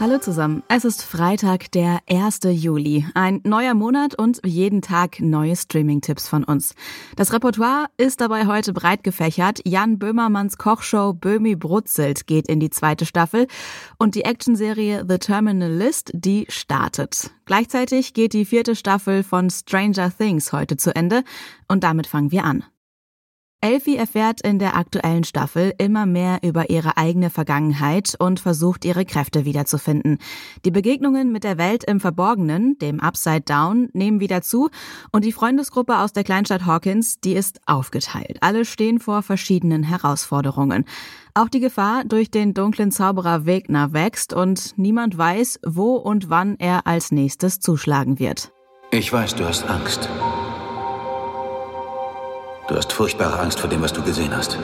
Hallo zusammen, es ist Freitag, der 1. Juli. Ein neuer Monat und jeden Tag neue Streaming-Tipps von uns. Das Repertoire ist dabei heute breit gefächert. Jan Böhmermanns Kochshow Böhmi Brutzelt geht in die zweite Staffel und die Actionserie The Terminal List, die startet. Gleichzeitig geht die vierte Staffel von Stranger Things heute zu Ende und damit fangen wir an. Elfie erfährt in der aktuellen Staffel immer mehr über ihre eigene Vergangenheit und versucht, ihre Kräfte wiederzufinden. Die Begegnungen mit der Welt im Verborgenen, dem Upside-Down, nehmen wieder zu und die Freundesgruppe aus der Kleinstadt Hawkins, die ist aufgeteilt. Alle stehen vor verschiedenen Herausforderungen. Auch die Gefahr durch den dunklen Zauberer Wegner wächst und niemand weiß, wo und wann er als nächstes zuschlagen wird. Ich weiß, du hast Angst. Du hast furchtbare Angst vor dem, was du gesehen hast.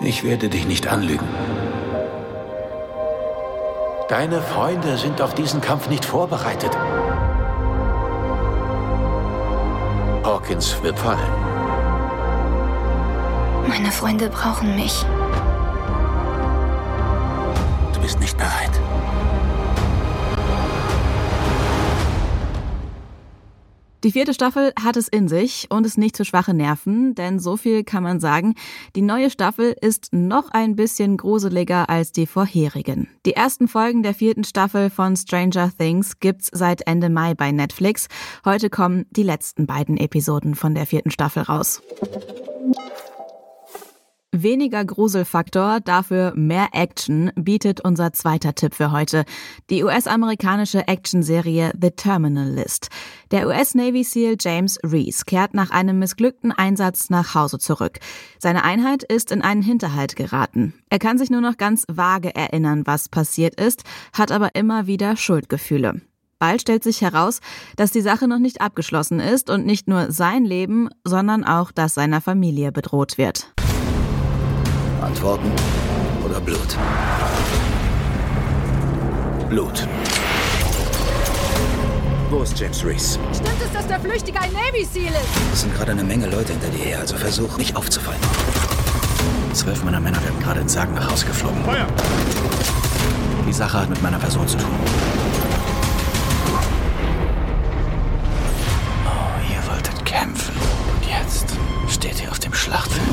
Ich werde dich nicht anlügen. Deine Freunde sind auf diesen Kampf nicht vorbereitet. Hawkins wird fallen. Meine Freunde brauchen mich. Du bist nicht bereit. Die vierte Staffel hat es in sich und ist nicht für schwache Nerven, denn so viel kann man sagen, die neue Staffel ist noch ein bisschen gruseliger als die vorherigen. Die ersten Folgen der vierten Staffel von Stranger Things gibt's seit Ende Mai bei Netflix. Heute kommen die letzten beiden Episoden von der vierten Staffel raus. Weniger Gruselfaktor, dafür mehr Action bietet unser zweiter Tipp für heute. Die US-amerikanische Actionserie The Terminal List. Der US-Navy SEAL James Reese kehrt nach einem missglückten Einsatz nach Hause zurück. Seine Einheit ist in einen Hinterhalt geraten. Er kann sich nur noch ganz vage erinnern, was passiert ist, hat aber immer wieder Schuldgefühle. Bald stellt sich heraus, dass die Sache noch nicht abgeschlossen ist und nicht nur sein Leben, sondern auch das seiner Familie bedroht wird. Antworten oder Blut? Blut. Wo ist James Reese? Stimmt es, dass der Flüchtige ein Navy SEAL ist? Es sind gerade eine Menge Leute hinter dir her, also versuch nicht aufzufallen. 12 meiner Männer werden gerade in Zacken nach Hause geflogen. Feuer! Die Sache hat mit meiner Person zu tun. Oh, ihr wolltet kämpfen. Und jetzt steht ihr auf dem Schlachtfeld.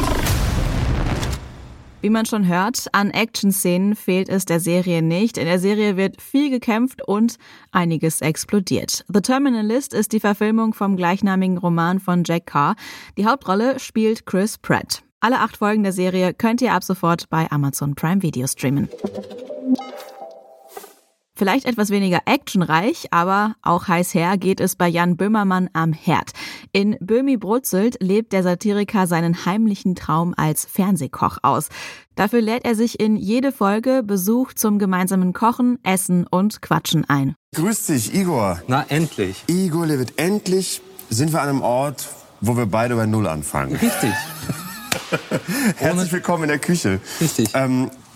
Wie man schon hört, an Action-Szenen fehlt es der Serie nicht. In der Serie wird viel gekämpft und einiges explodiert. The Terminal List ist die Verfilmung vom gleichnamigen Roman von Jack Carr. Die Hauptrolle spielt Chris Pratt. Alle 8 Folgen der Serie könnt ihr ab sofort bei Amazon Prime Video streamen. Vielleicht etwas weniger actionreich, aber auch heiß her geht es bei Jan Böhmermann am Herd. In Böhmi Brutzelt lebt der Satiriker seinen heimlichen Traum als Fernsehkoch aus. Dafür lädt er sich in jede Folge Besuch zum gemeinsamen Kochen, Essen und Quatschen ein. Grüß dich, Igor. Na, endlich. Igor Levit, endlich sind wir an einem Ort, wo wir beide bei Null anfangen. Richtig. Herzlich willkommen in der Küche. Richtig.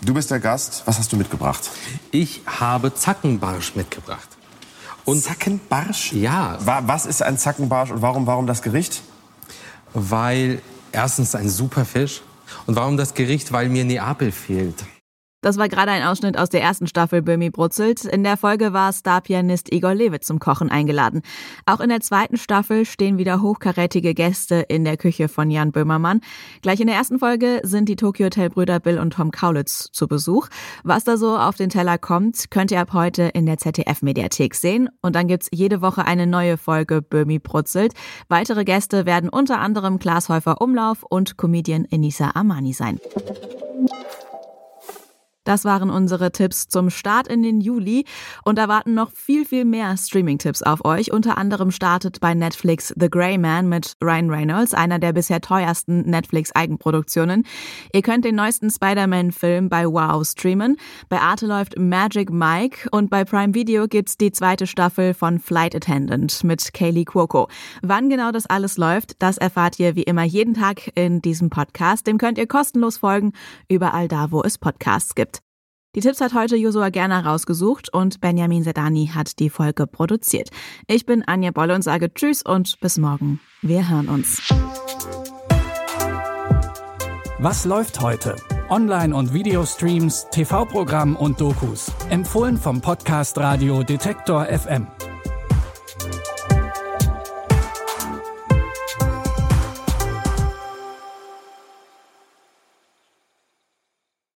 Du bist der Gast. Was hast du mitgebracht? Ich habe Zackenbarsch mitgebracht. Und Zackenbarsch? Ja. Was ist ein Zackenbarsch und warum das Gericht? Weil erstens ein super Fisch und warum das Gericht? Weil mir Neapel fehlt. Das war gerade ein Ausschnitt aus der ersten Staffel Böhmi Brutzelt. In der Folge war Starpianist Igor Levit zum Kochen eingeladen. Auch in der zweiten Staffel stehen wieder hochkarätige Gäste in der Küche von Jan Böhmermann. Gleich in der ersten Folge sind die Tokyo Hotel Brüder Bill und Tom Kaulitz zu Besuch. Was da so auf den Teller kommt, könnt ihr ab heute in der ZDF-Mediathek sehen. Und dann gibt's jede Woche eine neue Folge Böhmi Brutzelt. Weitere Gäste werden unter anderem Klaas Häufer Umlauf und Comedian Inisa Amani sein. Das waren unsere Tipps zum Start in den Juli und da warten noch viel mehr Streaming-Tipps auf euch. Unter anderem startet bei Netflix The Gray Man mit Ryan Reynolds, einer der bisher teuersten Netflix-Eigenproduktionen. Ihr könnt den neuesten Spider-Man-Film bei WOW streamen, bei Arte läuft Magic Mike und bei Prime Video gibt's die zweite Staffel von Flight Attendant mit Kaylee Cuoco. Wann genau das alles läuft, das erfahrt ihr wie immer jeden Tag in diesem Podcast. Dem könnt ihr kostenlos folgen, überall da, wo es Podcasts gibt. Die Tipps hat heute Joshua Gerner rausgesucht und Benjamin Sedani hat die Folge produziert. Ich bin Anja Bolle und sage Tschüss und bis morgen. Wir hören uns. Was läuft heute? Online- und Videostreams, TV-Programm und Dokus. Empfohlen vom Podcast Radio Detektor FM.